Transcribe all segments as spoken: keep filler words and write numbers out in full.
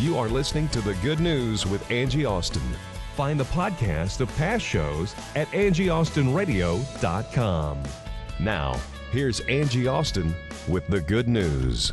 You are listening to The Good News with Angie Austin. Find the podcast of past shows at Angie Austin Radio dot com. Now, here's Angie Austin with The Good News.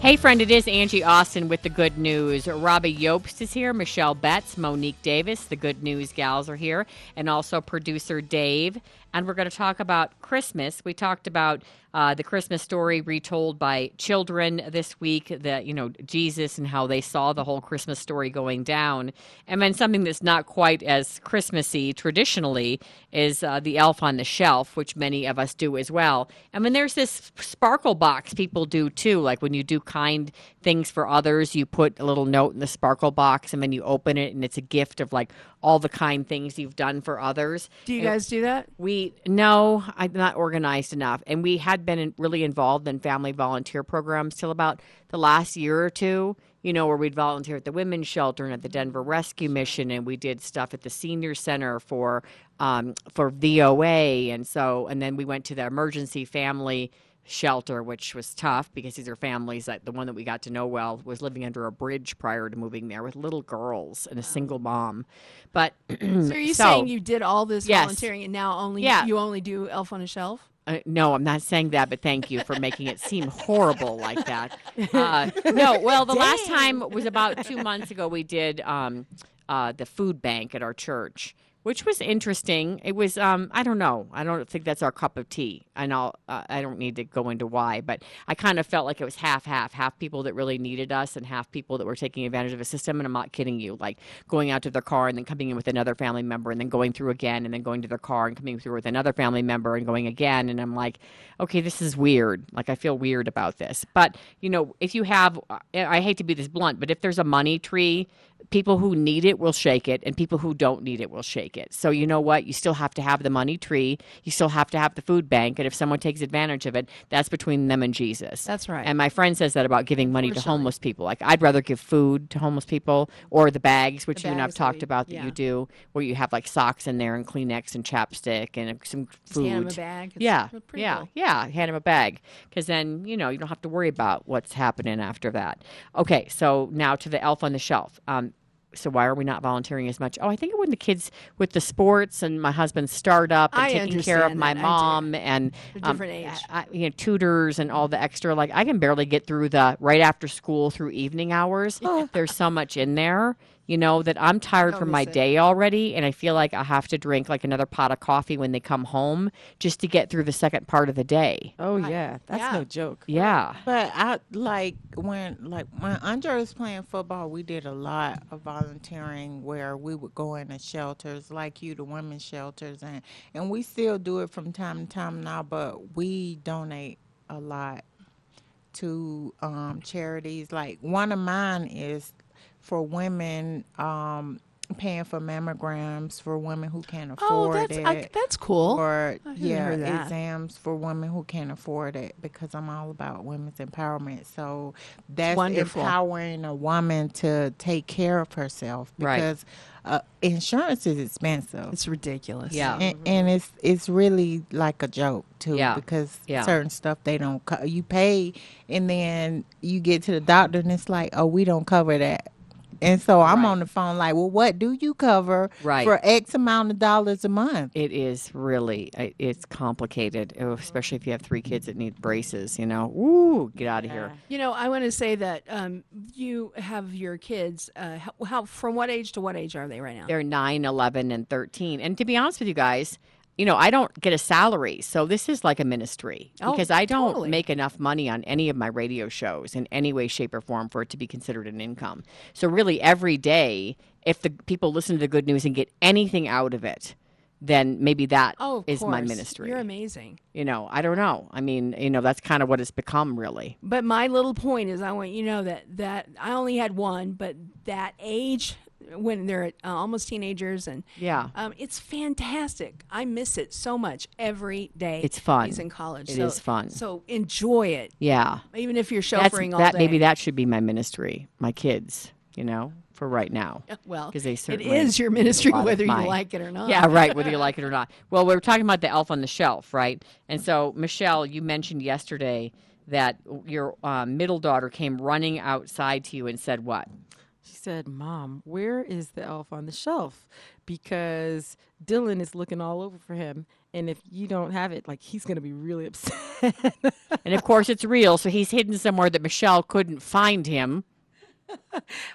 Hey, friend, it is Angie Austin with The Good News. Robbie Yopes is here, Michelle Betts, Monique Davis, the Good News gals are here, and also producer Dave. And we're going to talk about Christmas. We talked about uh, the Christmas story retold by children this week, the, you know, Jesus and how they saw the whole Christmas story going down. And then something that's not quite as Christmassy traditionally is uh, the Elf on the Shelf, which many of us do as well. And then there's this sparkle box people do too, like when you do kind things for others, you put a little note in the sparkle box and then you open it and it's a gift of like all the kind things you've done for others. Do you and guys do that? We no, I'm not organized enough. And we had been in, really involved in family volunteer programs till about the last year or two, you know, where we'd volunteer at the women's shelter and at the Denver Rescue Mission. And we did stuff at the senior center for, um, for V O A. And so, and then we went to the emergency family shelter, which was tough because these are families that the one that we got to know well was living under a bridge prior to moving there with little girls and a single mom. But so are you so, saying you did all this yes. volunteering and now only yeah. you only do Elf on a Shelf? Uh, no, I'm not saying that, but thank you for making it seem horrible like that. Uh, no, well, the Dang. last time was about two months ago. We did um, uh, the food bank at our church, which was interesting. It was, um, I don't know. I don't think that's our cup of tea. And I'll, uh, I don't need to go into why, but I kind of felt like it was half-half, half people that really needed us and half people that were taking advantage of a system. And I'm not kidding you, like going out to their car and then coming in with another family member and then going through again and then going to their car and coming through with another family member and going again. And I'm like, okay, this is weird. Like I feel weird about this. But, you know, if you have, I hate to be this blunt, but if there's a money tree, people who need it will shake it, and people who don't need it will shake it. So you know what? You still have to have the money tree. You still have to have the food bank. And if someone takes advantage of it, that's between them and Jesus. That's right. And my friend says that about giving money to homeless people. Like, I'd rather give food to homeless people or the bags, which the you bags and I've talked we, about that yeah. you do, where you have, like, socks in there and Kleenex and chapstick and some food. Just hand them a bag. It's yeah, yeah, cool. yeah. Hand them a bag because then, you know, you don't have to worry about what's happening after that. Okay, so now to the Elf on the Shelf. Um, So why are we not volunteering as much? Oh, I think it when the kids with the sports and my husband's startup and I taking care of my mom and um, age. I, you know, tutors and all the extra. Like I can barely get through the right after school through evening hours. There's so much in there. You know, that I'm tired from my it. day already, and I feel like I have to drink like another pot of coffee when they come home just to get through the second part of the day. Oh, I, yeah. That's yeah. no joke. Yeah. But I like when like when Andre was playing football, we did a lot of volunteering where we would go into shelters like you, the women's shelters, and, and we still do it from time to time now, but we donate a lot to um, charities. Like one of mine is for women, um, paying for mammograms for women who can't afford oh, that's, it. I, that's cool. Or yeah, exams for women who can't afford it because I'm all about women's empowerment. So that's Wonderful. empowering a woman to take care of herself because right. uh, insurance is expensive. It's ridiculous. Yeah, and, mm-hmm. and it's it's really like a joke too yeah. because yeah. certain stuff they don't co- you pay and then you get to the doctor and it's like, oh, we don't cover that. And so I'm right. on the phone like, well, what do you cover right. for X amount of dollars a month? It is really, it's complicated, especially if you have three kids that need braces, you know. Ooh, get out of yeah. here. You know, I want to say that um, you have your kids, uh, how from what age to what age are they right now? They're nine, eleven, and thirteen. And to be honest with you guys, you know, I don't get a salary, so this is like a ministry because oh, I don't totally. make enough money on any of my radio shows in any way, shape, or form for it to be considered an income. So really every day, if the people listen to the Good News and get anything out of it, then maybe that oh, of is course. my ministry. You're amazing. You know, I don't know. I mean, you know, that's kind of what it's become, really. But my little point is, I want you to know that, that I only had one, but that age when they're uh, almost teenagers, and yeah, um, it's fantastic. I miss it so much every day. It's fun. He's in college. It so, is fun. So enjoy it. Yeah. Even if you're chauffeuring That's, all that, day. Maybe that should be my ministry, my kids, you know, for right now. Well, they it is your ministry, whether my, you like it or not. Yeah, right, whether you like it or not. Well, we were talking about the elf on the shelf, right? And so, Michelle, you mentioned yesterday that your uh, middle daughter came running outside to you and said what? She said, Mom, where is the elf on the shelf? Because Dylan is looking all over for him. And if you don't have it, like, he's going to be really upset. And, of course, it's real. So he's hidden somewhere that Michelle couldn't find him.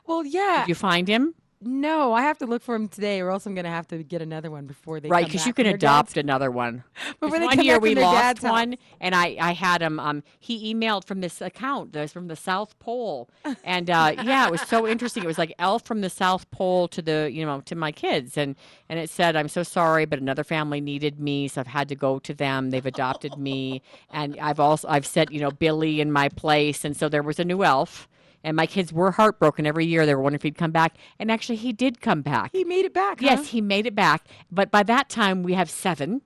Well, yeah. Did you find him? No, I have to look for him today, or else I'm going to have to get another one before they right, come back. Right, because you can adopt another one. But when they one year we lost one, and I, I had him. Um, he emailed from this account that was from the South Pole, and uh, yeah, it was so interesting. It was like elf from the South Pole to the you know to my kids, and and it said, "I'm so sorry, but another family needed me, so I've had to go to them. They've adopted me, and I've also I've set you know Billy in my place, and so there was a new elf." And my kids were heartbroken every year. They were wondering if he'd come back. And actually, he did come back. He made it back, huh? Yes, he made it back. But by that time, we have seven.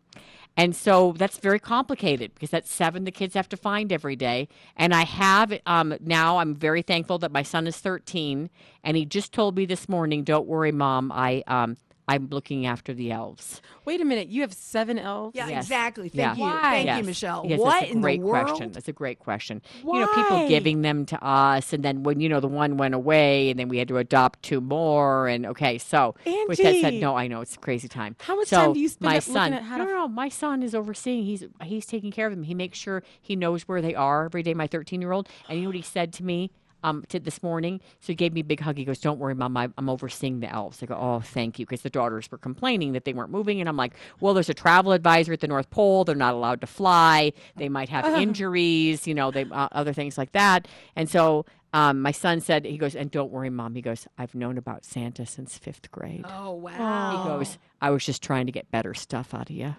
And so that's very complicated because that's seven the kids have to find every day. And I have um, now, I'm very thankful that my son is thirteen. And he just told me this morning, don't worry, Mom, I... Um, I'm looking after the elves. Wait a minute. You have seven elves? Yeah, yes. exactly. Thank yeah. you. Thank yes. you, Michelle. Yes, what in the world? Question. That's a great question. Why? You know, people giving them to us, and then when, you know, the one went away, and then we had to adopt two more, and okay, so. Angie. With that said, no, I know, it's a crazy time. How much so time do you spend my up son, looking at how to... No, no, no, my son is overseeing. He's he's taking care of them. He makes sure he knows where they are every day, my thirteen-year-old, and you know what he said to me? Um, to this morning, so he gave me a big hug. He goes, "Don't worry, Mom, I, I'm overseeing the elves." I go, "Oh, thank you," because the daughters were complaining that they weren't moving, and I'm like, "Well, there's a travel advisory at the North Pole. They're not allowed to fly. They might have uh. injuries, you know, they uh, other things like that." And so um, my son said, he goes, "And don't worry, Mom." He goes, "I've known about Santa since fifth grade." Oh wow! He goes, "I was just trying to get better stuff out of you."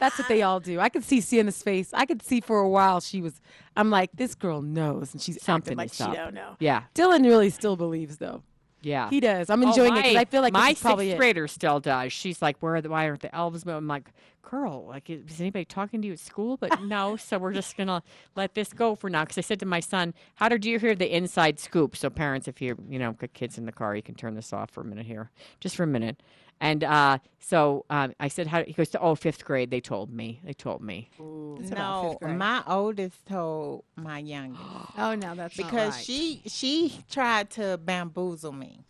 That's what they all do. I could see Sienna's face. I could see for a while she was, I'm like, this girl knows. And she's something like she don't know. Yeah. Dylan really still believes, though. Yeah. He does. I'm enjoying oh, my, it because I feel like my this is probably sixth grader it. still does. She's like, where are the, why aren't the elves? But I'm like, girl, like, is anybody talking to you at school? But no, so we're just going to let this go for now. Because I said to my son, how did you hear the inside scoop? So parents, if you're, you know, got kids in the car, you can turn this off for a minute here. Just for a minute. And uh, so um, I said, "How?" He goes, "Oh, fifth grade. They told me. They told me." Ooh. No, my oldest told my youngest. Oh no, that's because not right. she she tried to bamboozle me,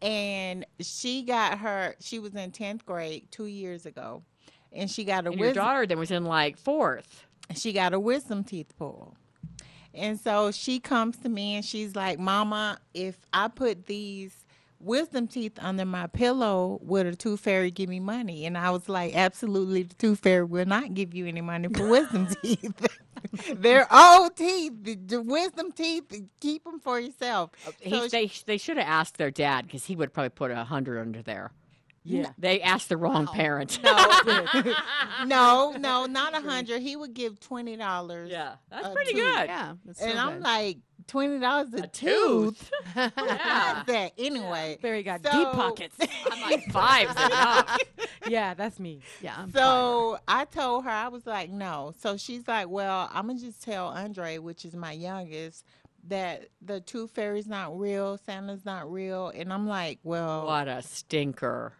and she got her. She was in tenth grade two years ago, and she got a. And wisdom, your daughter then was in like fourth. She got a wisdom teeth pull, and so she comes to me and she's like, "Mama, if I put these wisdom teeth under my pillow, would a tooth fairy give me money?" And I was like, absolutely, the tooth fairy will not give you any money for wisdom teeth. They're old teeth. The, the wisdom teeth, keep them for yourself. Okay. So he, they they should have asked their dad, because he would probably put a hundred under there. Yeah. No. They asked the wrong no. parent. No, no, no, not a hundred. He would give twenty dollars. Yeah. That's pretty tooth. good. Yeah. That's so and good. I'm like, twenty dollars a, a tooth. tooth. yeah. that anyway. There you got so, deep pockets. I'm like fives enough. Yeah, that's me. Yeah. I'm so fine. I told her, I was like, no. So she's like, well, I'm gonna just tell Andre, which is my youngest, that the tooth fairy's not real, Santa's not real, and I'm like, well, what a stinker.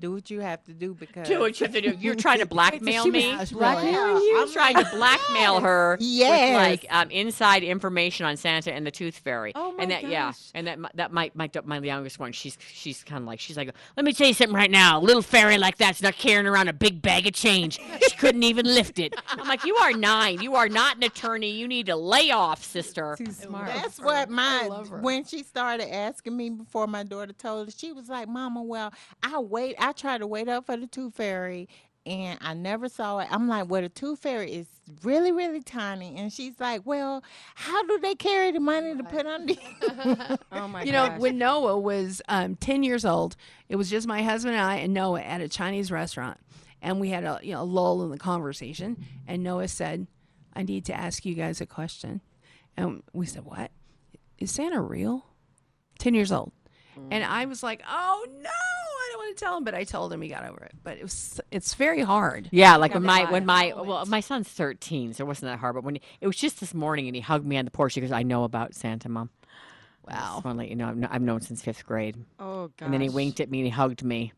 Do what you have to do because do what you have to do. You're trying to blackmail me. Blackmailing you? I'm trying to blackmail her. Yes. With like um, inside information on Santa and the Tooth Fairy. Oh my and that, gosh. Yeah. And that that my my, my youngest one. She's she's kind of like she's like, let me tell you something right now. A little fairy like that's not carrying around a big bag of change. She couldn't even lift it. I'm like, you are nine. You are not an attorney. You need to lay off, sister. Too smart. That's what my when she started asking me before my daughter told her, she was like, Mama, well, I wait. I I tried to wait up for the tooth fairy, and I never saw it. I'm like, well, the tooth fairy is really, really tiny. And she's like, well, how do they carry the money to put on the Oh, my God. You gosh. know, when Noah was um, ten years old, it was just my husband and I and Noah at a Chinese restaurant. And we had a, you know, a lull in the conversation. And Noah said, I need to ask you guys a question. And we said, what? Is Santa real? ten years old. Mm. And I was like, oh, no. Tell him, but I told him. He got over it, but it was it's very hard. Yeah, like when my when my well my son's thirteen, so it wasn't that hard. But when he, it was just this morning, and he hugged me on the porch. He goes, "I know about Santa, Mom." Wow. I just want to let you know, I've, kn- I've known since fifth grade. Oh God. And then he winked at me and he hugged me.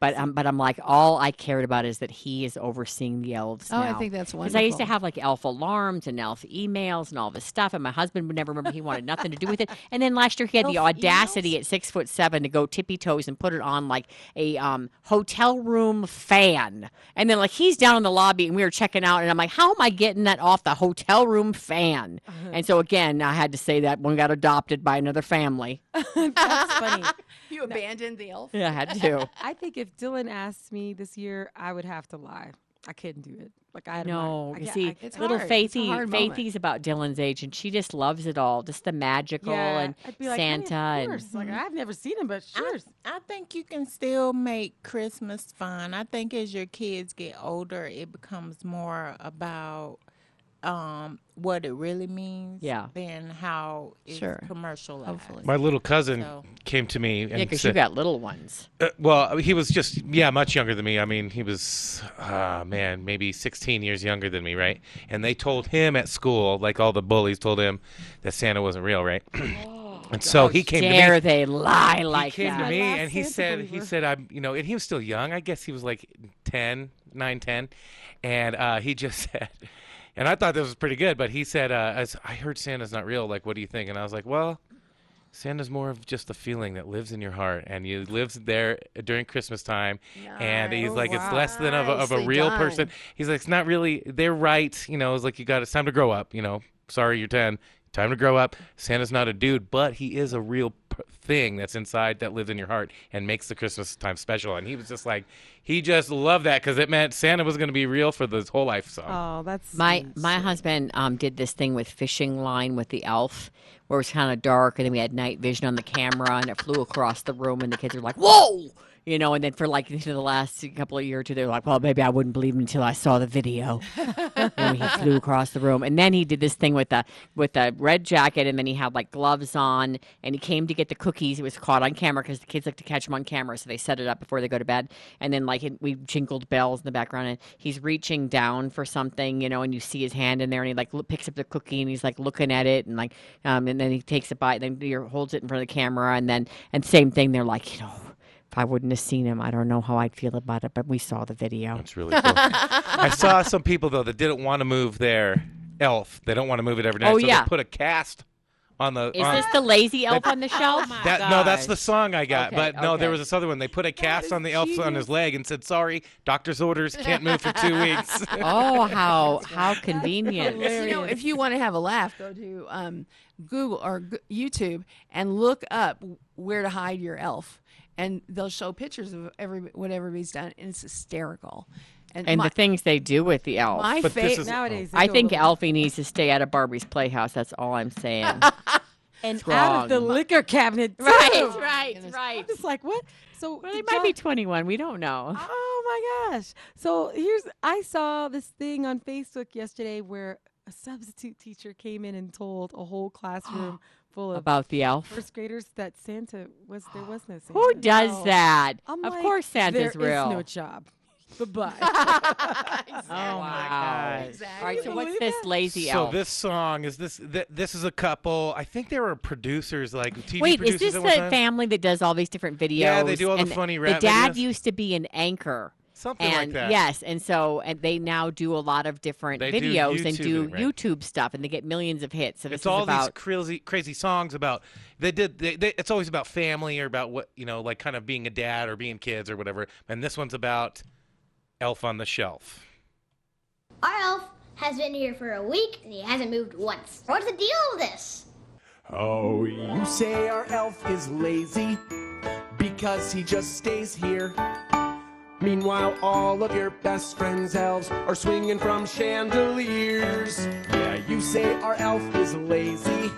But um, but I'm like, all I cared about is that he is overseeing the elves now. Oh, I think that's wonderful. Because I used to have like elf alarms and elf emails and all this stuff, and my husband would never remember. He wanted nothing to do with it. And then last year he had elf the audacity emails? At six foot seven to go tippy toes and put it on like a um, hotel room fan. And then like he's down in the lobby and we were checking out, and I'm like, how am I getting that off the hotel room fan? Uh-huh. And so again, I had to say that one got adopted by another family. That's funny. You abandoned no. the elf. Yeah, I had to. I think if Dylan asked me this year, I would have to lie. I couldn't do it. Like I had no. You see, it's little Faithy, Faithy's about Dylan's age, and she just loves it all, just the magical yeah, and I'd be like, Santa. Hey, of course. And like I've never seen him, but sure. I, I think you can still make Christmas fun. I think as your kids get older, it becomes more about um what it really means yeah. than how it's sure. commercialized. Hopefully. My little cousin so. came to me. And yeah, because you got little ones. Uh, well, he was just, yeah, much younger than me. I mean, he was, uh, man, maybe sixteen years younger than me, right? And they told him at school, like all the bullies told him that Santa wasn't real, right? Oh, and so gosh, he came to me. Dare they lie like that. He came that. to me and he said, believer. he said, I'm, you know, and he was still young. I guess he was like ten, nine, ten. And uh, he just said, and I thought this was pretty good, but he said, uh, as, I heard Santa's not real. Like, what do you think? And I was like, well, Santa's more of just the feeling that lives in your heart, and you lives there during Christmas time. Nice. And he's like, wow. It's less than of a, of a real done. person. He's like, it's not really, they're right. You know, it's like, you got, it's time to grow up. You know, sorry, you're ten. Time to grow up. Santa's not a dude, but he is a real p- thing that's inside, that lives in your heart and makes the Christmas time special. And he was just like, he just loved that because it meant Santa was going to be real for his whole life. So, oh, that's my insane. my husband um, did this thing with fishing line with the elf, where it was kind of dark, and then we had night vision on the camera, and it flew across the room, and the kids were like, "Whoa!" You know, and then for like into the last couple of years or two, they were like, well, maybe I wouldn't believe him until I saw the video. And he flew across the room. And then he did this thing with a, with a red jacket, and then he had like gloves on, and he came to get the cookies. It was caught on camera because the kids like to catch them on camera, so they set it up before they go to bed. And then like we jingled bells in the background, and he's reaching down for something, you know, and you see his hand in there, and he like look, picks up the cookie, and he's like looking at it, and like, um, and then he takes a bite, and then he holds it in front of the camera, and then, and same thing, they're like, you know, if I wouldn't have seen him, I don't know how I'd feel about it, but we saw the video. That's really cool. I saw some people, though, that didn't want to move their elf. They don't want to move it every night. Oh, so yeah. They put a cast on the... Is on, this the lazy elf they, on the shelf? Oh that, no, that's the song I got. Okay, but no, okay. There was this other one. They put a cast on the elf on his leg and said, sorry, doctor's orders, can't move for two weeks. Oh, how how convenient. You know, if you want to have a laugh, go to um, Google or YouTube and look up where to hide your elf. And they'll show pictures of every what everybody's done, and it's hysterical. And, and my, the things they do with the elf. My favorite nowadays. I think Alfie needs to stay out of Barbie's Playhouse. That's all I'm saying. And Strong. Out of the liquor cabinet. Too. Right, right, and it's, right. I'm just like, what? So well, they might y'all... be twenty-one. We don't know. Oh my gosh! So here's I saw this thing on Facebook yesterday where a substitute teacher came in and told a whole classroom. Full of about the elf first graders that Santa was there was no Santa. Who does oh. that? I'm of like, course Santa's there real. There is no job. Goodbye. Exactly. Oh my God. Exactly. All right, so what's this lazy so elf? So this song is this th- this is a couple. I think there were producers like T V Wait, producers is this the time? Family that does all these different videos? Yeah, they do all the funny rap videos. The dad used to be an anchor. Something and, like that. Yes, and so and they now do a lot of different they videos do YouTube, and do right. YouTube stuff, and they get millions of hits. So it's all about these crazy, crazy songs about they did. They, they, it's always about family or about what you know, like kind of being a dad or being kids or whatever. And this one's about Elf on the Shelf. Our elf has been here for a week and he hasn't moved once. What's the deal with this? Oh, you say our elf is lazy because he just stays here. Meanwhile, all of your best friend's elves are swinging from chandeliers. Yeah, you say our elf is lazy.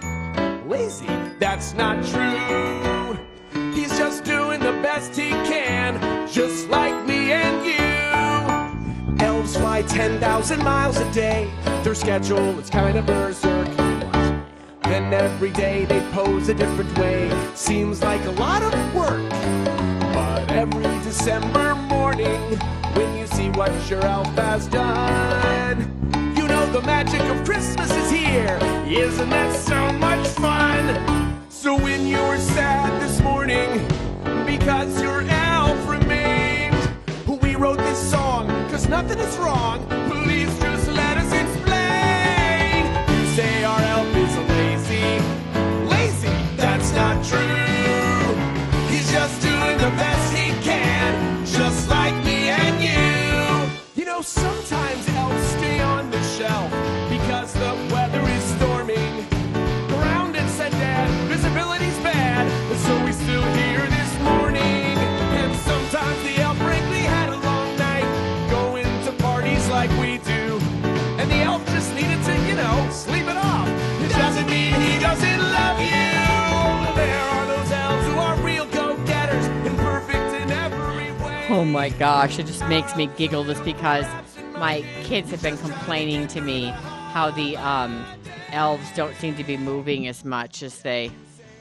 Lazy? That's not true. He's just doing the best he can, just like me and you. Elves fly ten thousand miles a day. Their schedule is kind of berserk. Then every day they pose a different way. Seems like a lot of work. But every December morning, when you see what your elf has done, you know the magic of Christmas is here. Isn't that so much fun? So when you were sad this morning because your elf remained, we wrote this song because nothing is wrong. Please just let us explain. You say our elf is lazy. Lazy? That's not true. Just doing the best he can, just like me and you. You know, sometimes elves stay on the shelf because the weather is storming. Ground and said dad, visibility's bad, so we still here this morning. And sometimes the elf frankly had a long night, going to parties like we do. And the elf just needed to, you know, sleep it off. It doesn't mean he doesn't love you. There are those elves who are real. Oh my gosh, it just makes me giggle just because my kids have been complaining to me how the um, elves don't seem to be moving as much as they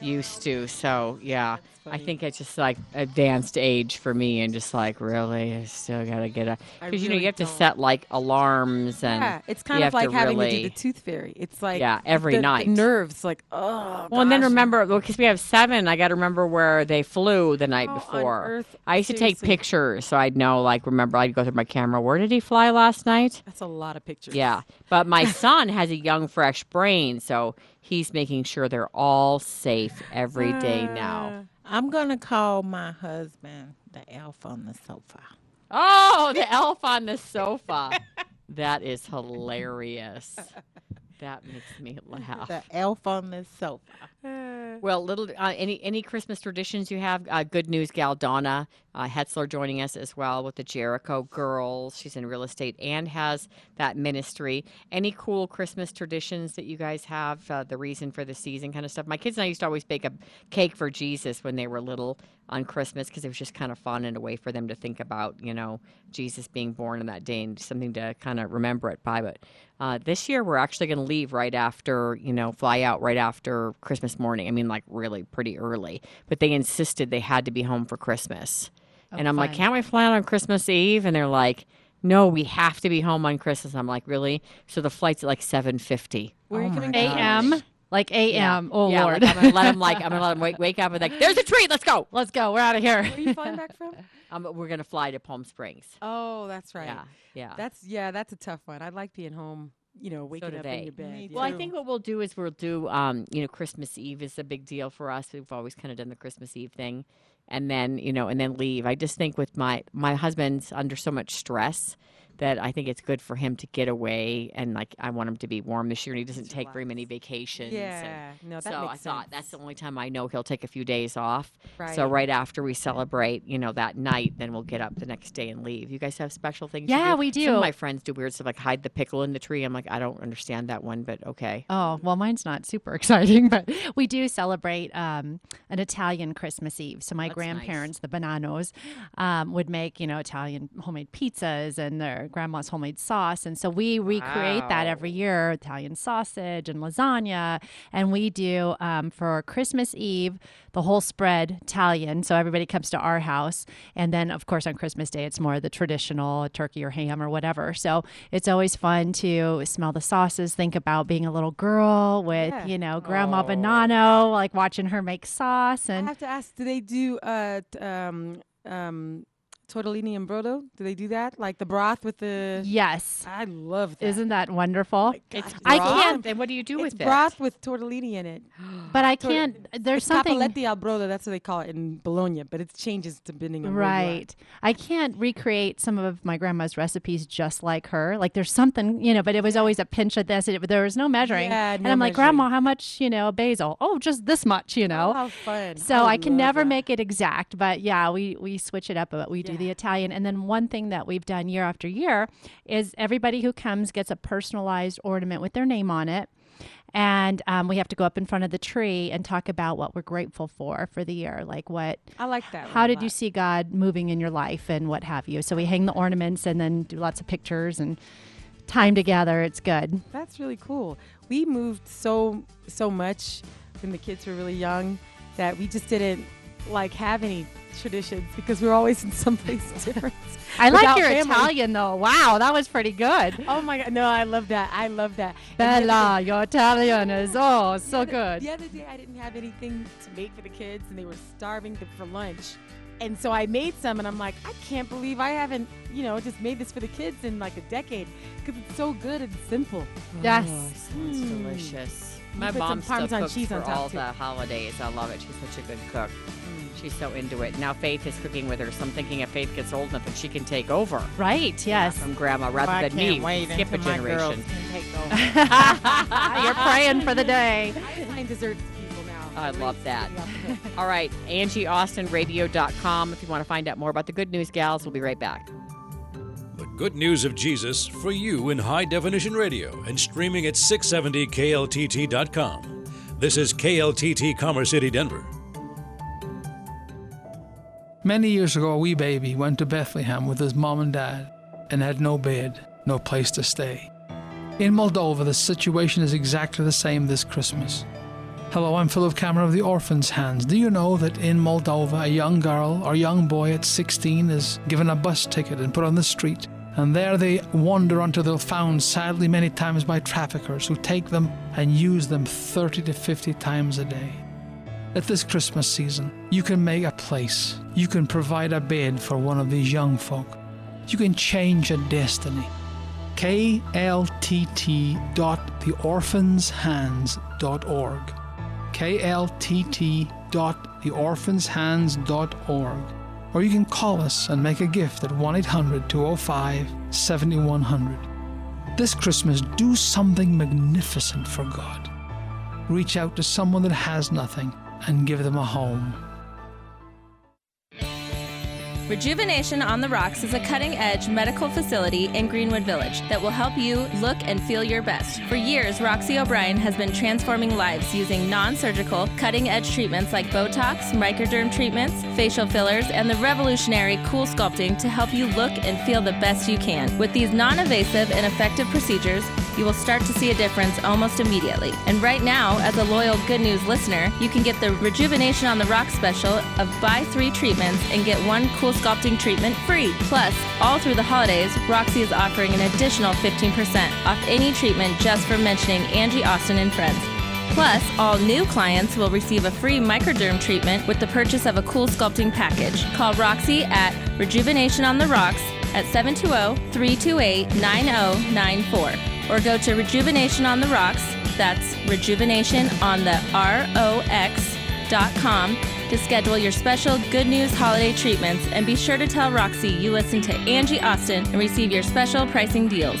used to. So, yeah, I think it's just like advanced age for me and just like, really, I still got to get up. Because, really you know, you have don't. to set like alarms and yeah, it's kind of like having really, to do the tooth fairy. It's like yeah, every the, night. The nerves, like, oh, well, and then remember, because well, we have seven, I got to remember where they flew the night oh, before. Earth, I used seriously. to take pictures so I'd know, like, remember, I'd go through my camera. Where did he fly last night? That's a lot of pictures. Yeah. But my son has a young, fresh brain, so he's making sure they're all safe every day now. I'm going to call my husband the elf on the sofa. Oh, the elf on the sofa. That is hilarious. That makes me laugh. The elf on the sofa. Well, little uh, any any Christmas traditions you have? Uh, good news gal Donna uh, Hetzler joining us as well with the Jericho Girls. She's in real estate and has that ministry. Any cool Christmas traditions that you guys have? Uh, the reason for the season kind of stuff. My kids and I used to always bake a cake for Jesus when they were little on Christmas because it was just kind of fun and a way for them to think about, you know, Jesus being born on that day and something to kind of remember it by. But uh, this year we're actually going to leave right after, you know, fly out right after Christmas morning. I mean, like really pretty early. But they insisted they had to be home for Christmas. Oh, and I'm fine. like, can't we fly out on Christmas Eve? And they're like, no, we have to be home on Christmas. I'm like, really? So the flight's at like seven fifty. Where are you coming from? Like a m. Yeah. Oh, yeah, Lord. Like I'm going to let them, like, I'm gonna let them wake, wake up and like, there's a treat. Let's go. Let's go. We're out of here. Where are you flying back from? Um, we're going to fly to Palm Springs. Oh, that's right. Yeah. yeah. That's Yeah, that's a tough one. I like being home, you know, waking so up in your bed. Well, I think what we'll do is we'll do, um, you know, Christmas Eve is a big deal for us. We've always kind of done the Christmas Eve thing. And then, you know, and then leave. I just think with my, my husband's under so much stress that I think it's good for him to get away, and like I want him to be warm this year, and he doesn't take very many vacations. Yeah, and no, that so makes I sense. thought that's the only time I know he'll take a few days off. Right. So right after we celebrate, you know, that night, then we'll get up the next day and leave. You guys have special things. Yeah, to do? we do. Some of my friends do weird stuff like hide the pickle in the tree. I'm like, I don't understand that one, but okay. Oh well, mine's not super exciting, but we do celebrate um, an Italian Christmas Eve. So my that's grandparents, nice. the Bonanos, um, would make you know Italian homemade pizzas and their grandma's homemade sauce, and so we recreate wow. that every year. Italian sausage and lasagna, and we do um, for Christmas Eve the whole spread Italian, so everybody comes to our house, and then of course on Christmas Day it's more the traditional turkey or ham or whatever. So it's always fun to smell the sauces, think about being a little girl with yeah. you know Grandma oh. Bonanno, like watching her make sauce. And I have to ask, do they do uh t- um um tortellini and brodo? Do they do that? Like the broth with the... Yes. I love that. Isn't that wonderful? Oh it's broth. I can't... And what do you do it's with it? It's broth with tortellini in it. But I Tort- can't... There's it's something... Cappelletti al brodo. That's what they call it in Bologna. But it changes depending on right. where you are. I can't recreate some of my grandma's recipes just like her. Like there's something, you know, but it was always a pinch of this. It, there was no measuring. Yeah, no and I'm measuring. like, Grandma, how much, you know, basil? Oh, just this much, you know. Oh, how fun. So I, I can never that. make it exact. But yeah, we, we switch it up. But we yeah. do the Italian. And then one thing that we've done year after year is everybody who comes gets a personalized ornament with their name on it. And um, we have to go up in front of the tree and talk about what we're grateful for for the year. Like what? I like that. How did you see God moving in your life and what have you? So we hang the ornaments and then do lots of pictures and time together. It's good. That's really cool. We moved so, so much when the kids were really young that we just didn't like have any traditions because we were always in someplace different. I like your family. Italian though. Wow, that was pretty good. Oh my God, no, I love that. I love that. Bella, your Italian is oh so the, good. The other day I didn't have anything to make for the kids and they were starving for lunch. And so I made some and I'm like, I can't believe I haven't, you know, just made this for the kids in like a decade because it's so good and simple. Yes. Oh, sounds mm. delicious. You my mom still cooks cheese for all too. the holidays. I love it. She's such a good cook. She's so into it. Now Faith is cooking with her, so I'm thinking if Faith gets old enough and she can take over. Right, yes. From Grandma rather well, than me. Wait skip a generation. Take over. You're praying for the day. I find desserts to people now. I love that. All right, Angie Austin Radio dot com if you want to find out more about the Good News Gals. We'll be right back. The Good News of Jesus for you in high definition radio and streaming at six seventy K L T T dot com. This is K L T T Commerce City, Denver. Many years ago, a wee baby went to Bethlehem with his mom and dad and had no bed, no place to stay. In Moldova, the situation is exactly the same this Christmas. Hello, I'm Philip Cameron of The Orphan's Hands. Do you know that in Moldova, a young girl or young boy at sixteen is given a bus ticket and put on the street, and there they wander until they're found, sadly many times by traffickers who take them and use them thirty to fifty times a day? At this Christmas season, you can make a place. You can provide a bed for one of these young folk. You can change a destiny. K L T T dot the orphans hands dot org. K L T T dot the orphans hands dot org. Or you can call us and make a gift at one eight hundred two oh five seventy-one hundred. This Christmas, do something magnificent for God. Reach out to someone that has nothing and give them a home. Rejuvenation on the Rocks is a cutting-edge medical facility in Greenwood Village that will help you look and feel your best. For years, Roxy O'Brien has been transforming lives using non-surgical, cutting-edge treatments like Botox, microderm treatments, facial fillers, and the revolutionary Cool Sculpting to help you look and feel the best you can. With these non-invasive and effective procedures, you will start to see a difference almost immediately. And right now, as a loyal Good News listener, you can get the Rejuvenation on the Rocks special of buy three treatments and get one Cool Sculpting treatment free. Plus, all through the holidays, Roxy is offering an additional fifteen percent off any treatment just for mentioning Angie Austin and Friends. Plus, all new clients will receive a free microderm treatment with the purchase of a Cool Sculpting package. Call Roxy at Rejuvenation on the Rocks at seven two zero three two eight nine zero nine four. Or go to Rejuvenation on the Rocks, that's Rejuvenation on the R O X dot com to schedule your special Good News holiday treatments, and be sure to tell Roxy you listen to Angie Austin and receive your special pricing deals.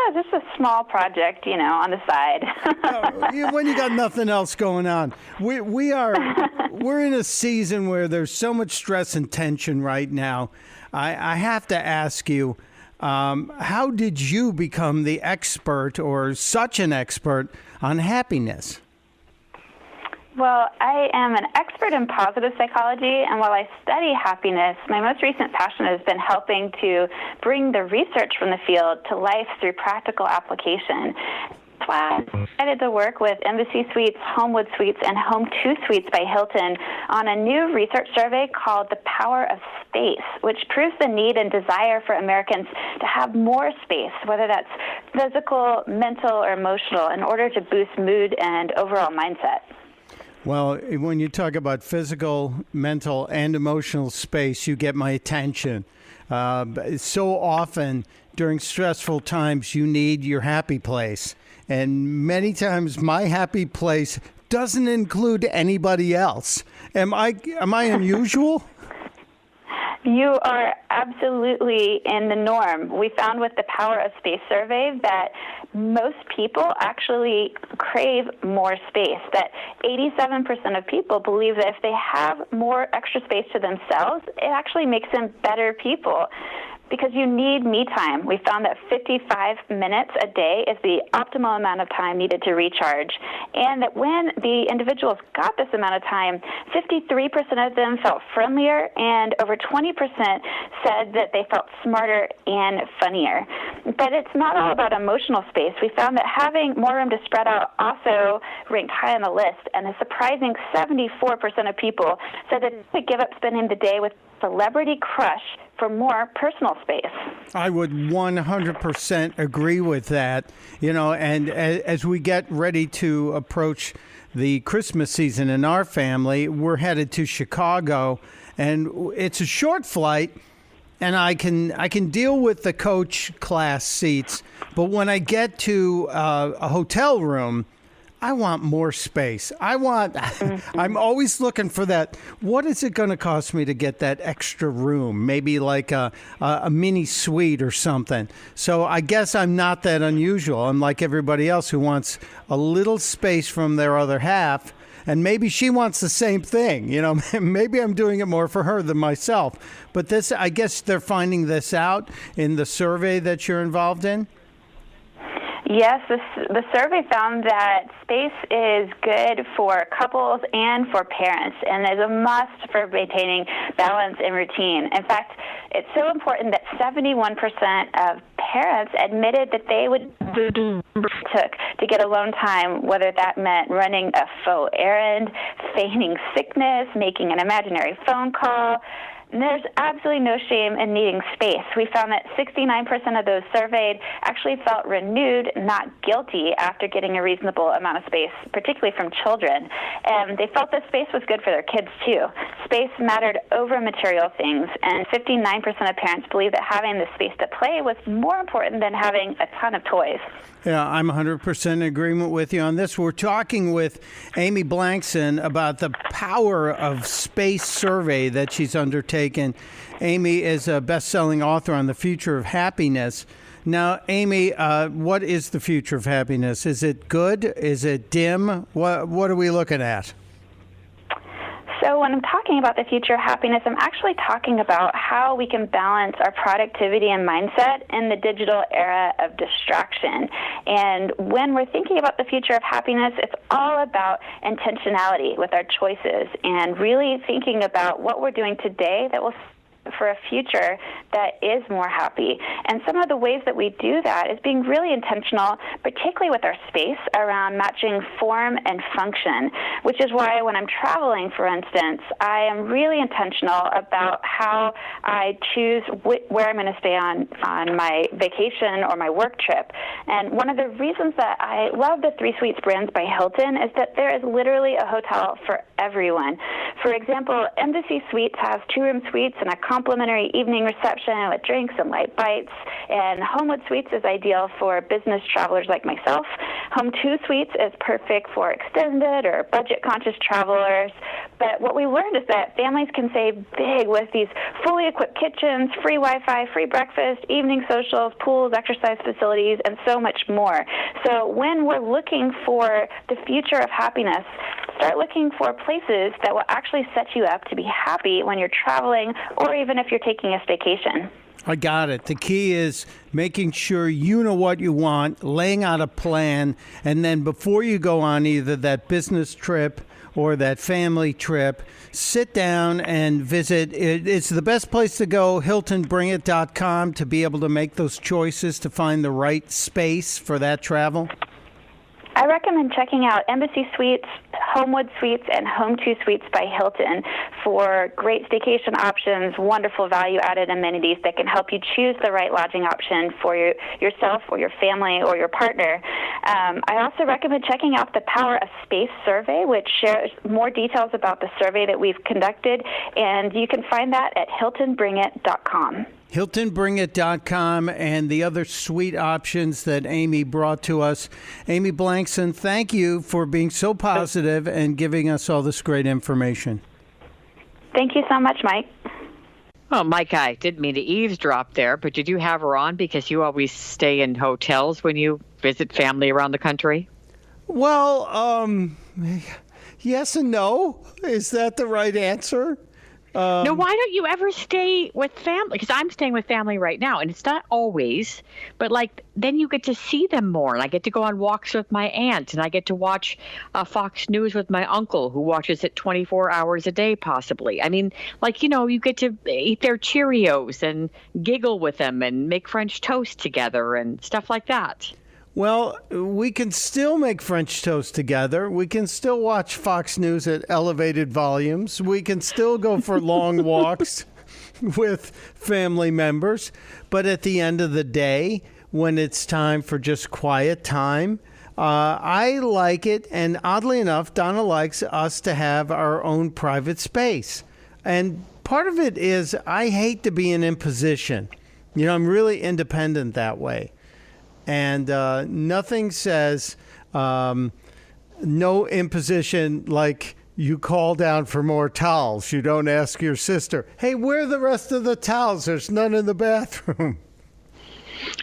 Yeah, just a small project, you know, on the side. When you got nothing else going on. We we are we're in a season where there's so much stress and tension right now. I, I have to ask you, um, how did you become the expert or such an expert on happiness? Well, I am an expert in positive psychology, and while I study happiness, my most recent passion has been helping to bring the research from the field to life through practical application. That's why I decided to work with Embassy Suites, Homewood Suites, and Home two Suites by Hilton on a new research survey called The Power of Space, which proves the need and desire for Americans to have more space, whether that's physical, mental, or emotional, in order to boost mood and overall mindset. Well, when you talk about physical, mental, and emotional space, you get my attention. Uh, so often during stressful times, you need your happy place. And many times my happy place doesn't include anybody else. Am I, am I unusual? You are absolutely in the norm. We found with the Power of Space survey that most people actually crave more space, that eighty-seven percent of people believe that if they have more extra space to themselves, it actually makes them better people. Because you need me time. We found that fifty-five minutes a day is the optimal amount of time needed to recharge. And that when the individuals got this amount of time, fifty-three percent of them felt friendlier, and over twenty percent said that they felt smarter and funnier. But it's not all about emotional space. We found that having more room to spread out also ranked high on the list, and a surprising seventy-four percent of people said that they give up spending the day with celebrity crush for more personal space. I would one hundred percent agree with that. You know, and as we get ready to approach the Christmas season in our family, we're headed to Chicago, and it's a short flight, and I can I can deal with the coach class seats, but when I get to uh, a hotel room, I want more space. I want, I'm always looking for that. What is it going to cost me to get that extra room? Maybe like a, a, a mini suite or something. So I guess I'm not that unusual. I'm like everybody else who wants a little space from their other half. And maybe she wants the same thing. You know, maybe I'm doing it more for her than myself. But this, I guess they're finding this out in the survey that you're involved in. Yes, this, the survey found that space is good for couples and for parents, and is a must for maintaining balance and routine. In fact, it's so important that seventy-one percent of parents admitted that they would took to get alone time, whether that meant running a faux errand, feigning sickness, making an imaginary phone call. There's absolutely no shame in needing space. We found that sixty-nine percent of those surveyed actually felt renewed, not guilty, after getting a reasonable amount of space, particularly from children. And they felt that space was good for their kids, too. Space mattered over material things, and fifty-nine percent of parents believe that having the space to play was more important than having a ton of toys. Yeah, I'm one hundred percent in agreement with you on this. We're talking with Amy Blankson about the Power of Space survey that she's undertaken. Amy is a best-selling author on The Future of Happiness. Now, Amy, uh, what is the future of happiness? Is it good? Is it dim? What, what are we looking at? So when I'm talking about the future of happiness, I'm actually talking about how we can balance our productivity and mindset in the digital era of distraction. And when we're thinking about the future of happiness, it's all about intentionality with our choices and really thinking about what we're doing today that will for a future that is more happy. And some of the ways that we do that is being really intentional, particularly with our space, around matching form and function, which is why when I'm traveling, for instance, I am really intentional about how I choose wh- where I'm going to stay on, on my vacation or my work trip. And one of the reasons that I love the Three Suites brands by Hilton is that there is literally a hotel for everyone. For example, Embassy Suites has two-room suites and a complimentary evening reception with drinks and light bites, and Homewood Suites is ideal for business travelers like myself. Home two Suites is perfect for extended or budget-conscious travelers. But what we learned is that families can save big with these fully equipped kitchens, free Wi-Fi, free breakfast, evening socials, pools, exercise facilities, and so much more. So when we're looking for the future of happiness, start looking for places that will actually set you up to be happy when you're traveling or even if you're taking a staycation. I got it. The key is making sure you know what you want, laying out a plan, and then before you go on either that business trip or that family trip, sit down and visit. It's the best place to go, Hilton Bring It dot com, to be able to make those choices to find the right space for that travel. I recommend checking out Embassy Suites, Homewood Suites, and Home two Suites by Hilton for great staycation options, wonderful value-added amenities that can help you choose the right lodging option for your, yourself or your family or your partner. Um, I also recommend checking out the Power of Space survey, which shares more details about the survey that we've conducted, and you can find that at Hilton Bring It dot com. Hilton Bring It dot com and the other suite options that Amy brought to us. Amy Blankson, thank you for being so positive and giving us all this great information. Thank you so much, Mike. Well, Mike, I didn't mean to eavesdrop there, but did you have her on because you always stay in hotels when you visit family around the country? Well, um, yes and no. Is that the right answer? Um, no, why don't you ever stay with family? Because I'm staying with family right now, and it's not always, but like then you get to see them more, and I get to go on walks with my aunt, and I get to watch uh, Fox News with my uncle, who watches it twenty-four hours a day, possibly. I mean, like, you know, you get to eat their Cheerios and giggle with them and make French toast together and stuff like that. Well, we can still make French toast together. We can still watch Fox News at elevated volumes. We can still go for long walks with family members. But at the end of the day, when it's time for just quiet time, uh, I like it. And oddly enough, Donna likes us to have our own private space. And part of it is I hate to be an imposition. You know, I'm really independent that way. And uh, nothing says um, no imposition like you call down for more towels. You don't ask your sister, hey, where are the rest of the towels? There's none in the bathroom.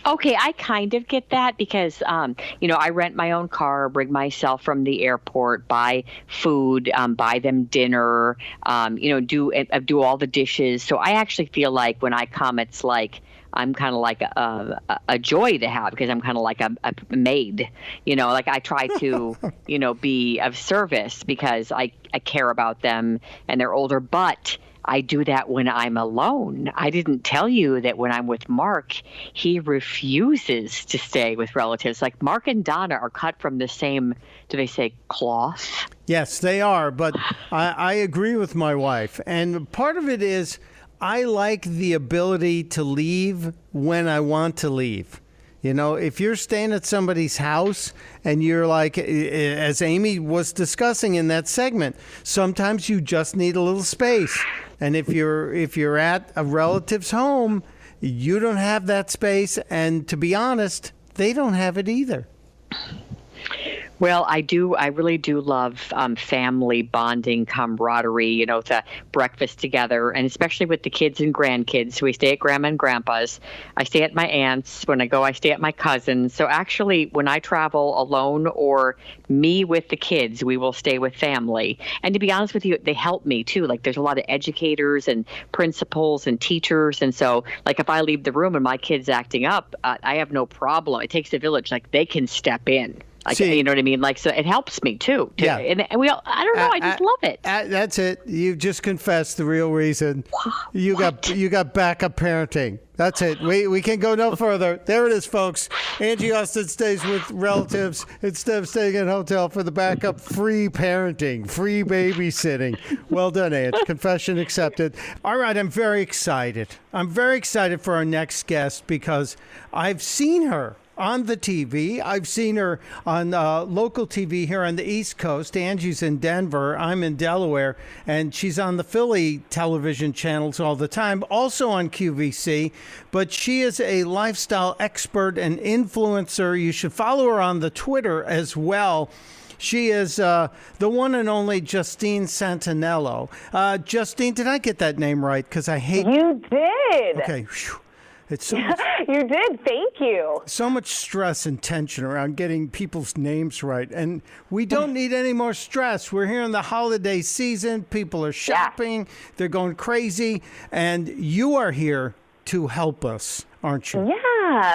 Okay, I kind of get that because, um, you know, I rent my own car, bring myself from the airport, buy food, um, buy them dinner, um, you know, do uh, do all the dishes. So I actually feel like when I come, it's like, I'm kind of like a, a, a joy to have because I'm kind of like a, a maid, you know, like I try to, you know, be of service because I, I care about them and they're older, but I do that when I'm alone. I didn't tell you that when I'm with Mark, he refuses to stay with relatives. Like Mark and Donna are cut from the same, do they say cloth? Yes, they are. But I, I agree with my wife. And part of it is, I like the ability to leave when I want to leave. You know, if you're staying at somebody's house and you're like, as Amy was discussing in that segment, sometimes you just need a little space. And if you're if you're at a relative's home, you don't have that space. And to be honest, they don't have it either. Well, I do. I really do love um, family bonding, camaraderie, you know, the breakfast together, and especially with the kids and grandkids. So we stay at grandma and grandpa's. I stay at my aunt's. When I go, I stay at my cousin's. So actually, when I travel alone or me with the kids, we will stay with family. And to be honest with you, they help me too. Like, there's a lot of educators and principals and teachers. And so, like, if I leave the room and my kid's acting up, uh, I have no problem. It takes a village. Like, they can step in. Like, See, you know what I mean? Like, so it helps me too. To, yeah. And, and we all, I don't know. I, I just love it. I, that's it. You just confessed the real reason. What? You got, you got backup parenting. That's it. We, we can go no further. There it is, folks. Angie Austin stays with relatives instead of staying at a hotel for the backup. Free parenting, free babysitting. Well done, Angie. Confession accepted. All right. I'm very excited. I'm very excited for our next guest because I've seen her on the T V. I've seen her on uh, local T V here on the East Coast. Angie's in Denver. I'm in Delaware. And she's on the Philly television channels all the time, also on Q V C. But she is a lifestyle expert and influencer. You should follow her on the Twitter as well. She is uh, the one and only Justine Santinello. Uh, Justine, did I get that name right? Because I hate... You did! Okay, whew. It's so much, you did. Thank you. So much stress and tension around getting people's names right. And we don't need any more stress. We're here in the holiday season. People are shopping. Yeah. They're going crazy. And you are here to help us, aren't you? Yeah.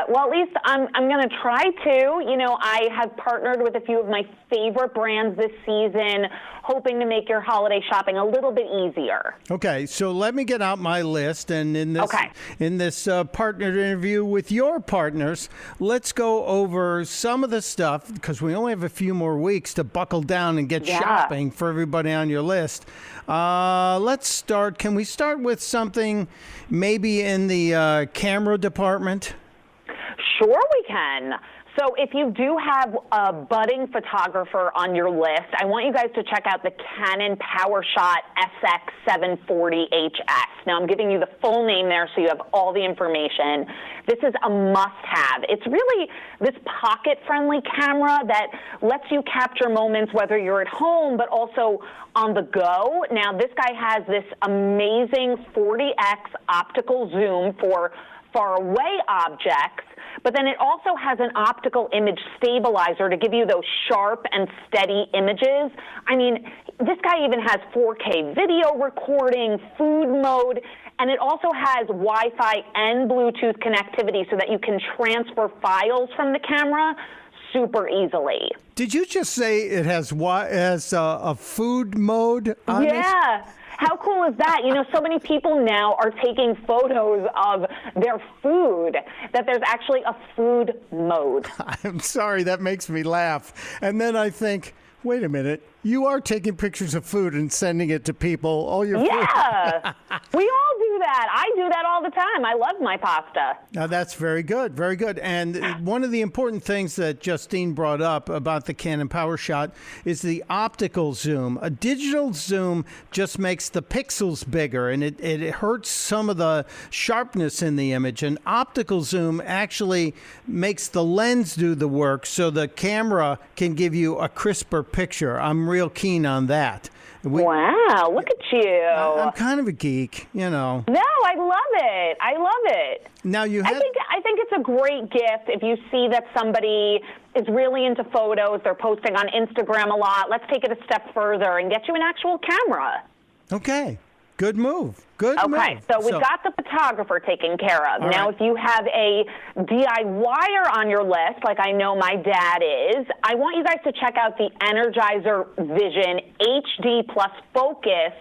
Well, at least I'm, I'm going to try to. You know, I have partnered with a few of my favorite brands this season, hoping to make your holiday shopping a little bit easier. Okay, so let me get out my list, and in this okay. in this uh, partnered interview with your partners, let's go over some of the stuff, because we only have a few more weeks to buckle down and get yeah. shopping for everybody on your list. Uh, let's start. Can we start with something maybe in the uh, camera department? Sure, we can. So if you do have a budding photographer on your list, I want you guys to check out the Canon PowerShot S X seven forty H S. Now, I'm giving you the full name there so you have all the information. This is a must-have. It's really this pocket-friendly camera that lets you capture moments whether you're at home but also on the go. Now, this guy has this amazing forty X optical zoom for faraway objects, but then it also has an optical image stabilizer to give you those sharp and steady images. I mean, this guy even has four K video recording, food mode, and it also has Wi-Fi and Bluetooth connectivity so that you can transfer files from the camera super easily. Did you just say it has wi- has uh, a food mode on it? Yeah. How cool is that? You know, so many people now are taking photos of their food that there's actually a food mode. I'm sorry, that makes me laugh. And then I think, wait a minute, you are taking pictures of food and sending it to people, all your yeah. food. We all do that. I do that all the time. I love my pasta. Now, that's very good, very good. And one of the important things that Justine brought up about the Canon PowerShot is the optical zoom. A digital zoom just makes the pixels bigger, and it, it hurts some of the sharpness in the image. An optical zoom actually makes the lens do the work so the camera can give you a crisper picture. I'm real keen on that. We, wow, look at you. I'm kind of a geek, you know. No, I love it. I love it. Now you have... I think, I think it's a great gift if you see that somebody is really into photos, they're posting on Instagram a lot. Let's take it a step further and get you an actual camera. Okay. Good move. Good okay, move. Okay, so we so, got the photographer taken care of. Now, right. if you have a DIYer on your list, like I know my dad is, I want you guys to check out the Energizer Vision H D plus Focus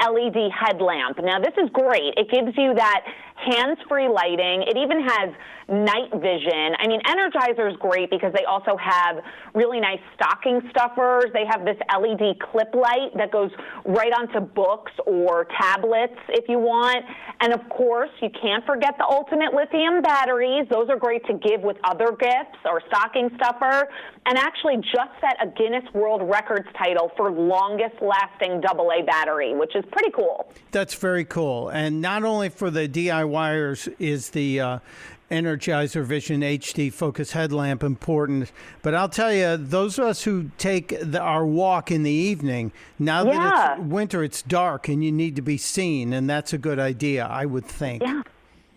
L E D headlamp. Now, this is great. It gives you that hands-free lighting. It even has night vision. I mean, Energizer is great because they also have really nice stocking stuffers. They have this L E D clip light that goes right onto books or tablets if you want. And of course, you can't forget the ultimate lithium batteries. Those are great to give with other gifts or stocking stuffer. And actually just set a Guinness World Records title for longest lasting double A battery, which is pretty cool. That's very cool. And not only for the D I Y wires is the uh, Energizer Vision H D focus headlamp important. But I'll tell you, those of us who take the, our walk in the evening, now yeah. that it's winter, it's dark and you need to be seen, and that's a good idea, I would think. Yeah.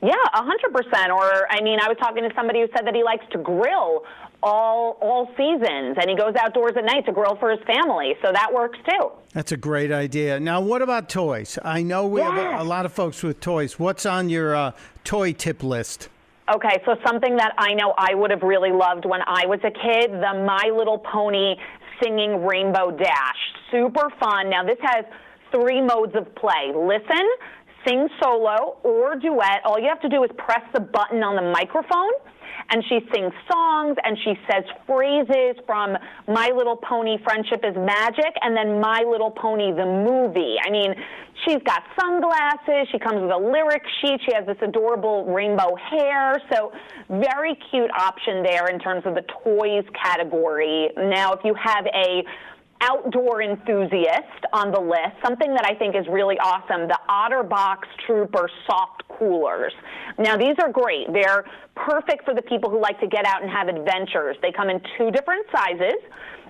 Yeah, one hundred percent. Or, I mean, I was talking to somebody who said that he likes to grill all all seasons, and he goes outdoors at night to grill for his family. So that works, too. That's a great idea. Now, what about toys? I know we yes. have a, a lot of folks with toys. What's on your uh, toy tip list? Okay, so something that I know I would have really loved when I was a kid, the My Little Pony Singing Rainbow Dash. Super fun. Now, this has three modes of play. Listen, sing solo, or duet. All you have to do is press the button on the microphone, and she sings songs, and she says phrases from My Little Pony Friendship is Magic, and then My Little Pony the movie. I mean, she's got sunglasses, she comes with a lyric sheet, she has this adorable rainbow hair, so very cute option there in terms of the toys category. Now, if you have a outdoor enthusiast on the list, something that I think is really awesome, the OtterBox Trooper soft coolers. Now, these are great. They're perfect for the people who like to get out and have adventures. They come in two different sizes,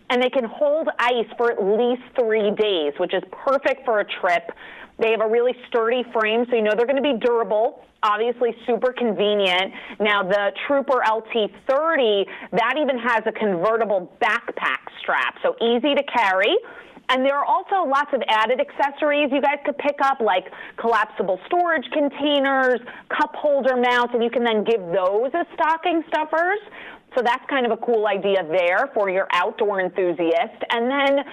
and they can hold ice for at least three days, which is perfect for a trip. They have a really sturdy frame, so you know they're going to be durable, obviously super convenient. Now, the Trooper L T thirty, that even has a convertible backpack strap, so easy to carry. And there are also lots of added accessories you guys could pick up, like collapsible storage containers, cup holder mounts, and you can then give those as stocking stuffers. So that's kind of a cool idea there for your outdoor enthusiast. And then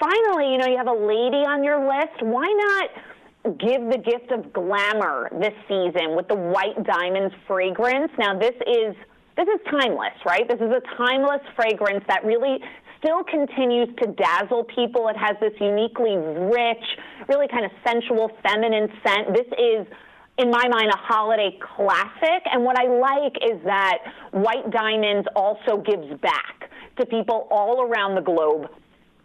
finally, you know, you have a lady on your list. Why not give the gift of glamour this season with the White Diamonds fragrance? Now, this is this is timeless, right? This is a timeless fragrance that really still continues to dazzle people. It has this uniquely rich, really kind of sensual, feminine scent. This is, in my mind, a holiday classic. And what I like is that White Diamonds also gives back to people all around the globe.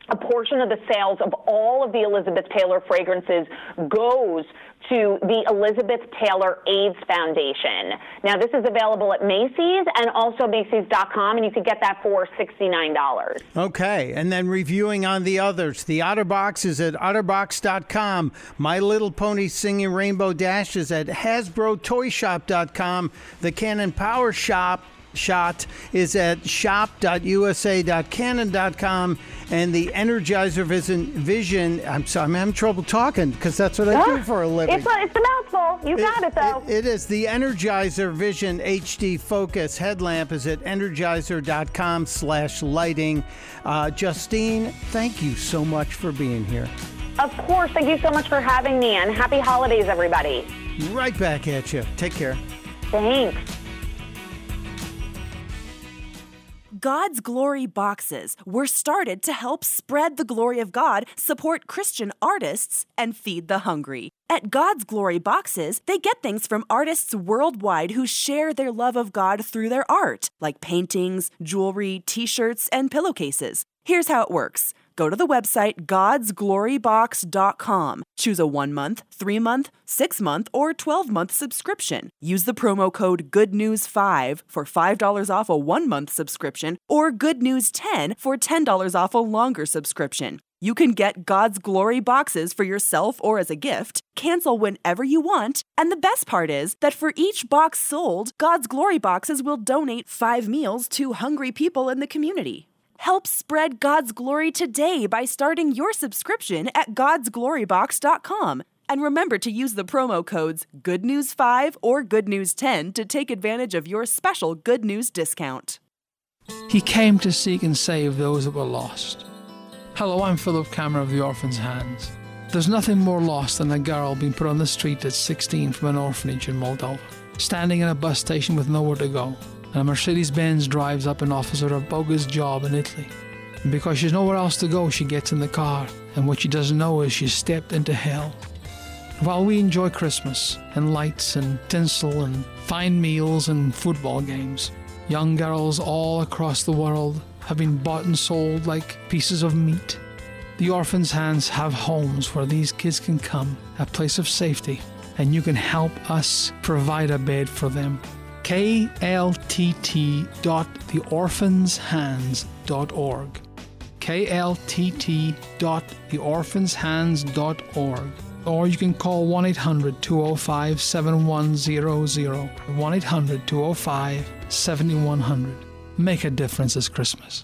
A portion of the sales of all of the Elizabeth Taylor fragrances goes to the Elizabeth Taylor AIDS Foundation. Now, this is available at Macy's and also Macy's dot com, and you can get that for sixty-nine dollars. Okay, and then reviewing on the others, the OtterBox is at OtterBox dot com. My Little Pony Singing Rainbow Dash is at Hasbro Toy Shop dot com. The Cannon Power Shop Shot is at shop dot u s a dot canon dot com, and the Energizer Vision, Vision I'm sorry, I'm having trouble talking because that's what I do for a living. It's a, it's a mouthful. You got it, it though. It, it is. The Energizer Vision H D Focus Headlamp is at energizer.com slash lighting. Uh, Justine, thank you so much for being here. Of course. Thank you so much for having me, and happy holidays, everybody. Right back at you. Take care. Thanks. God's Glory Boxes were started to help spread the glory of God, support Christian artists, and feed the hungry. At God's Glory Boxes, they get things from artists worldwide who share their love of God through their art, like paintings, jewelry, t-shirts, and pillowcases. Here's how it works. Go to the website gods glory box dot com. Choose a one-month, three-month, six-month, or twelve-month subscription. Use the promo code good news five for five dollars off a one-month subscription, or good news ten for ten dollars off a longer subscription. You can get God's Glory Boxes for yourself or as a gift, cancel whenever you want, and the best part is that for each box sold, God's Glory Boxes will donate five meals to hungry people in the community. Help spread God's glory today by starting your subscription at gods glory box dot com. And remember to use the promo codes good news five or good news ten to take advantage of your special Good News discount. He came to seek and save those that were lost. Hello, I'm Philip Cameron of The Orphan's Hands. There's nothing more lost than a girl being put on the street at sixteen from an orphanage in Moldova, standing in a bus station with nowhere to go. And a Mercedes-Benz drives up and offers her a bogus job in Italy. And because she's nowhere else to go, she gets in the car. And what she doesn't know is she's stepped into hell. While we enjoy Christmas and lights and tinsel and fine meals and football games, young girls all across the world have been bought and sold like pieces of meat. The Orphan's Hands have homes where these kids can come, a place of safety, and you can help us provide a bed for them. k l t t dot the orphans hands dot org. k l t t dot the orphans hands dot org. Or you can call one eight hundred two oh five seven one zero zero, one eight hundred two oh five seven one zero zero. Make a difference this Christmas.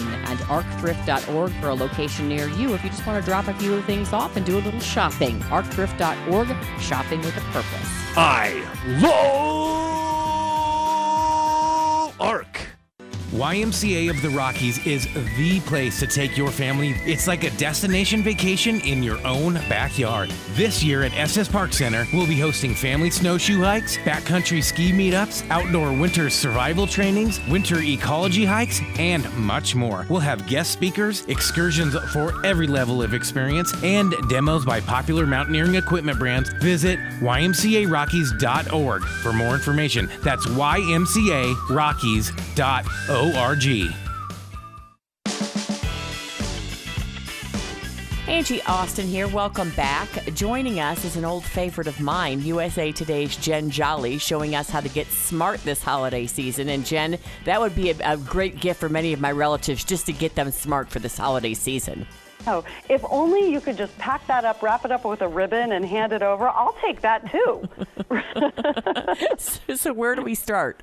And arc thrift dot org for a location near you if you just want to drop a few things off and do a little shopping. arc thrift dot org, shopping with a purpose. I love ARC. Y M C A of the Rockies is the place to take your family. It's like a destination vacation in your own backyard. This year at S S Park Center, we'll be hosting family snowshoe hikes, backcountry ski meetups, outdoor winter survival trainings, winter ecology hikes, and much more. We'll have guest speakers, excursions for every level of experience, and demos by popular mountaineering equipment brands. Visit y m c a rockies dot org for more information. That's y m c a rockies dot org. O R G. Angie Austin here. Welcome back. Joining us is an old favorite of mine, U S A Today's Jen Jolly, showing us how to get smart this holiday season. And Jen, that would be a, a great gift for many of my relatives, just to get them smart for this holiday season. Oh, if only you could just pack that up, wrap it up with a ribbon, and hand it over. I'll take that too. so, so where do we start?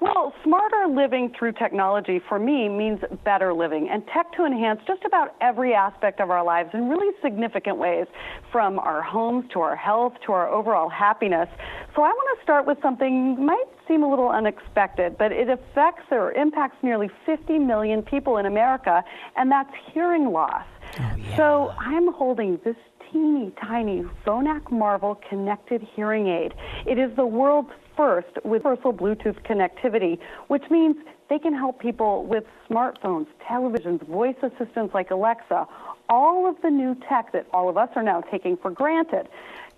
Well, smarter living through technology for me means better living, and tech to enhance just about every aspect of our lives in really significant ways, from our homes to our health to our overall happiness. So I want to start with something that might seem a little unexpected, but it affects or impacts nearly fifty million people in America, and that's hearing loss. Oh, yeah. So I'm holding this teeny tiny Phonak Marvel connected hearing aid. It is the world's first with universal Bluetooth connectivity, which means they can help people with smartphones, televisions, voice assistants like Alexa, all of the new tech that all of us are now taking for granted.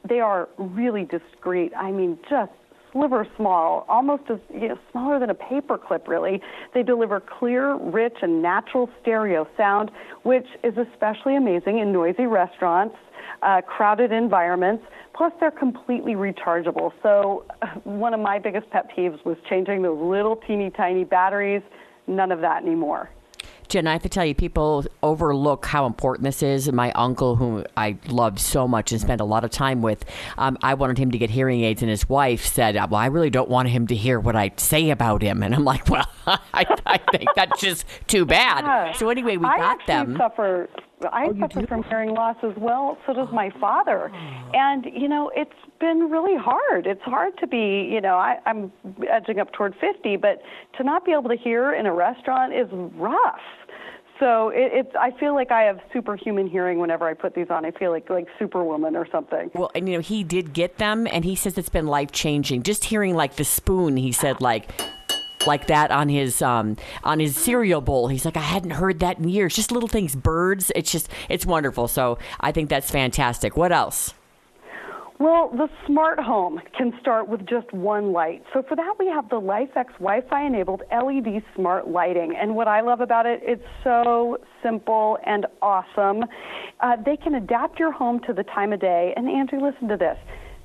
They are really discreet. I mean, just sliver small, almost as you know, smaller than a paperclip, really. They deliver clear, rich, and natural stereo sound, which is especially amazing in noisy restaurants, Uh, crowded environments, plus they're completely rechargeable. So uh, one of my biggest pet peeves was changing those little teeny tiny batteries. None of that anymore. Jen, I have to tell you, people overlook how important this is. My uncle, whom I loved so much and spent a lot of time with, um, I wanted him to get hearing aids, and his wife said, well, I really don't want him to hear what I say about him. And I'm like, well, I, I think that's just too bad. Yeah. So anyway, we I got them. Suffer, I oh, suffer from hearing loss as well. So does my father. And, you know, it's been really hard. It's hard to be, you know, I, I'm edging up toward fifty, but to not be able to hear in a restaurant is rough. So it, it's. I feel like I have superhuman hearing whenever I put these on. I feel like like Superwoman or something. Well, and you know, he did get them, and he says it's been life changing. Just hearing like the spoon, he said like, like that on his um on his cereal bowl. He's like, I hadn't heard that in years. Just little things, birds. It's just it's wonderful. So I think that's fantastic. What else? Well, the smart home can start with just one light. So for that, we have the LifeX Wi-Fi-enabled L E D smart lighting. And what I love about it, it's so simple and awesome. Uh, they can adapt your home to the time of day. And Angie, listen to this.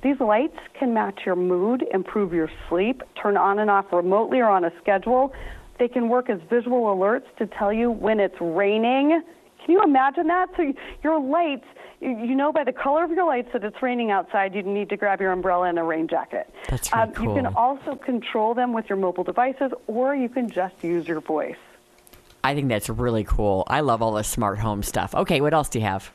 These lights can match your mood, improve your sleep, turn on and off remotely or on a schedule. They can work as visual alerts to tell you when it's raining. Can you imagine that? So your lights, you know by the color of your lights that it's raining outside, you need to grab your umbrella and a rain jacket. That's really um, cool. You can also control them with your mobile devices, or you can just use your voice. I think that's really cool. I love all the smart home stuff. Okay, what else do you have?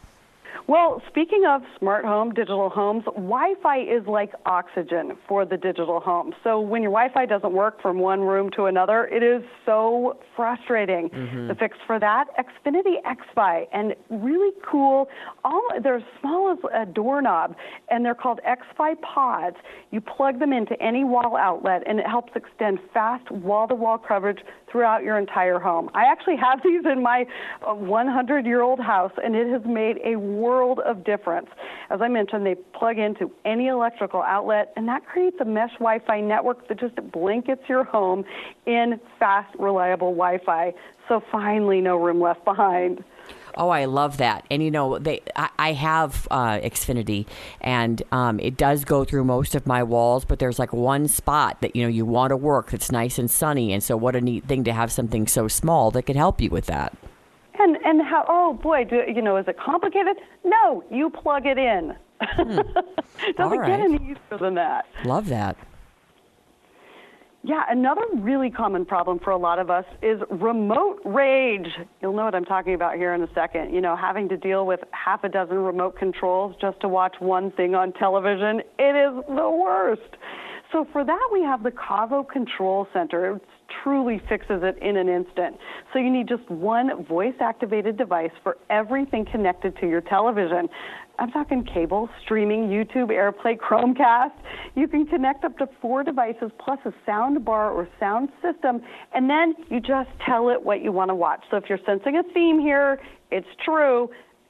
Well, speaking of smart home, digital homes, Wi-Fi is like oxygen for the digital home. So when your Wi-Fi doesn't work from one room to another, it is so frustrating. Mm-hmm. The fix for that, Xfinity XFi, and really cool, all they're as small as a doorknob, and they're called XFi Pods. You plug them into any wall outlet, and it helps extend fast wall-to-wall coverage throughout your entire home. I actually have these in my hundred-year-old house, and it has made a world of difference. As I mentioned, they plug into any electrical outlet, and that creates a mesh Wi-Fi network that just blankets your home in fast, reliable Wi-Fi. So finally, no room left behind. Oh, I love that. And, you know, they I, I have uh, Xfinity, and um, it does go through most of my walls, but there's like one spot that, you know, you want to work that's nice and sunny. And so what a neat thing to have something so small that could help you with that. And and how, oh boy, do, you know, is it complicated? No, you plug it in. Hmm. Doesn't right. get any easier than that. Love that. Yeah, another really common problem for a lot of us is remote rage. You'll know what I'm talking about here in a second. You know, having to deal with half a dozen remote controls just to watch one thing on television, it is the worst. So for that, we have the Cavo Control Center. It's truly fixes it in an instant. So you need just one voice-activated device for everything connected to your television. I'm talking cable, streaming, YouTube, AirPlay, Chromecast. You can connect up to four devices plus a sound bar or sound system, and then you just tell it what you want to watch. So if you're sensing a theme here, it's true.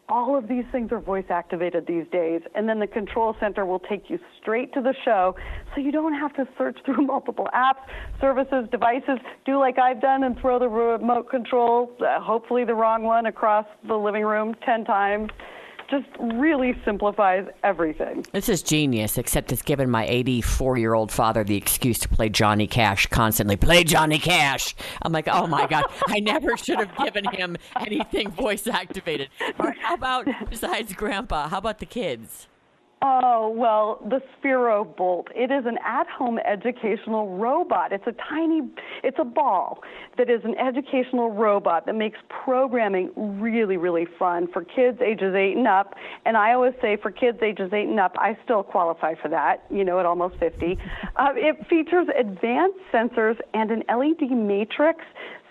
All of these things are voice-activated these days, and then the Control Center will take you straight to the show, so you don't have to search through multiple apps, services, devices, do like I've done and throw the remote control, uh, hopefully the wrong one, across the living room ten times. Just really simplifies everything. This is genius, except it's given my eighty-four-year-old father the excuse to play Johnny Cash constantly. Play Johnny Cash. I'm like, oh, my God. I never should have given him anything voice-activated. All right, how about, besides Grandpa, how about the kids? Oh, well, the Sphero Bolt. It is an at-home educational robot. It's a tiny, it's a ball that is an educational robot that makes programming really, really fun for kids ages eight and up. And I always say for kids ages eight and up, I still qualify for that, you know, at almost fifty. Uh, it features advanced sensors and an L E D matrix.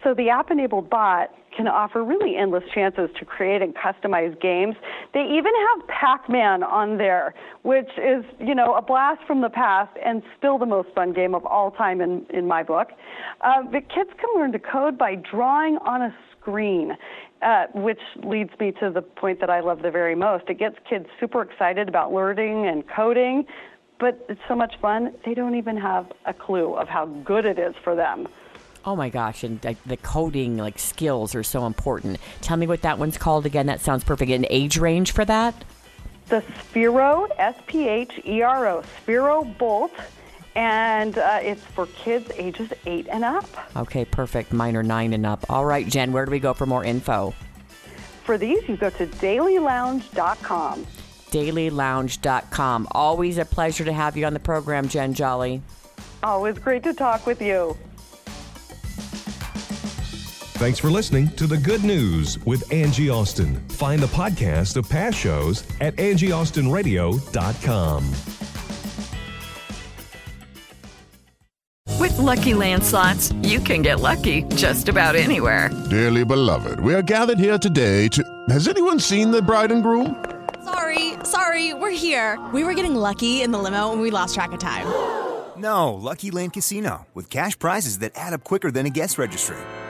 So the app-enabled bot can offer really endless chances to create and customize games. They even have Pac-Man on there, which is, you know, a blast from the past and still the most fun game of all time in, in my book. Uh, the kids can learn to code by drawing on a screen, uh, which leads me to the point that I love the very most. It gets kids super excited about learning and coding, but it's so much fun, they don't even have a clue of how good it is for them. Oh, my gosh. And the coding, like, skills are so important. Tell me what that one's called again. That sounds perfect. An age range for that? The Sphero, S P H E R O, Sphero Bolt. And uh, it's for kids ages eight and up. Okay, perfect. Mine are nine and up. All right, Jen, where do we go for more info? For these, you go to daily lounge dot com. daily lounge dot com. Always a pleasure to have you on the program, Jen Jolly. Always great to talk with you. Thanks for listening to The Good News with Angie Austin. Find the podcast of past shows at Angie Austin Radio dot com. With Lucky Land Slots, you can get lucky just about anywhere. Dearly beloved, we are gathered here today to... Has anyone seen the bride and groom? Sorry, sorry, we're here. We were getting lucky in the limo and we lost track of time. No, Lucky Land Casino, with cash prizes that add up quicker than a guest registry.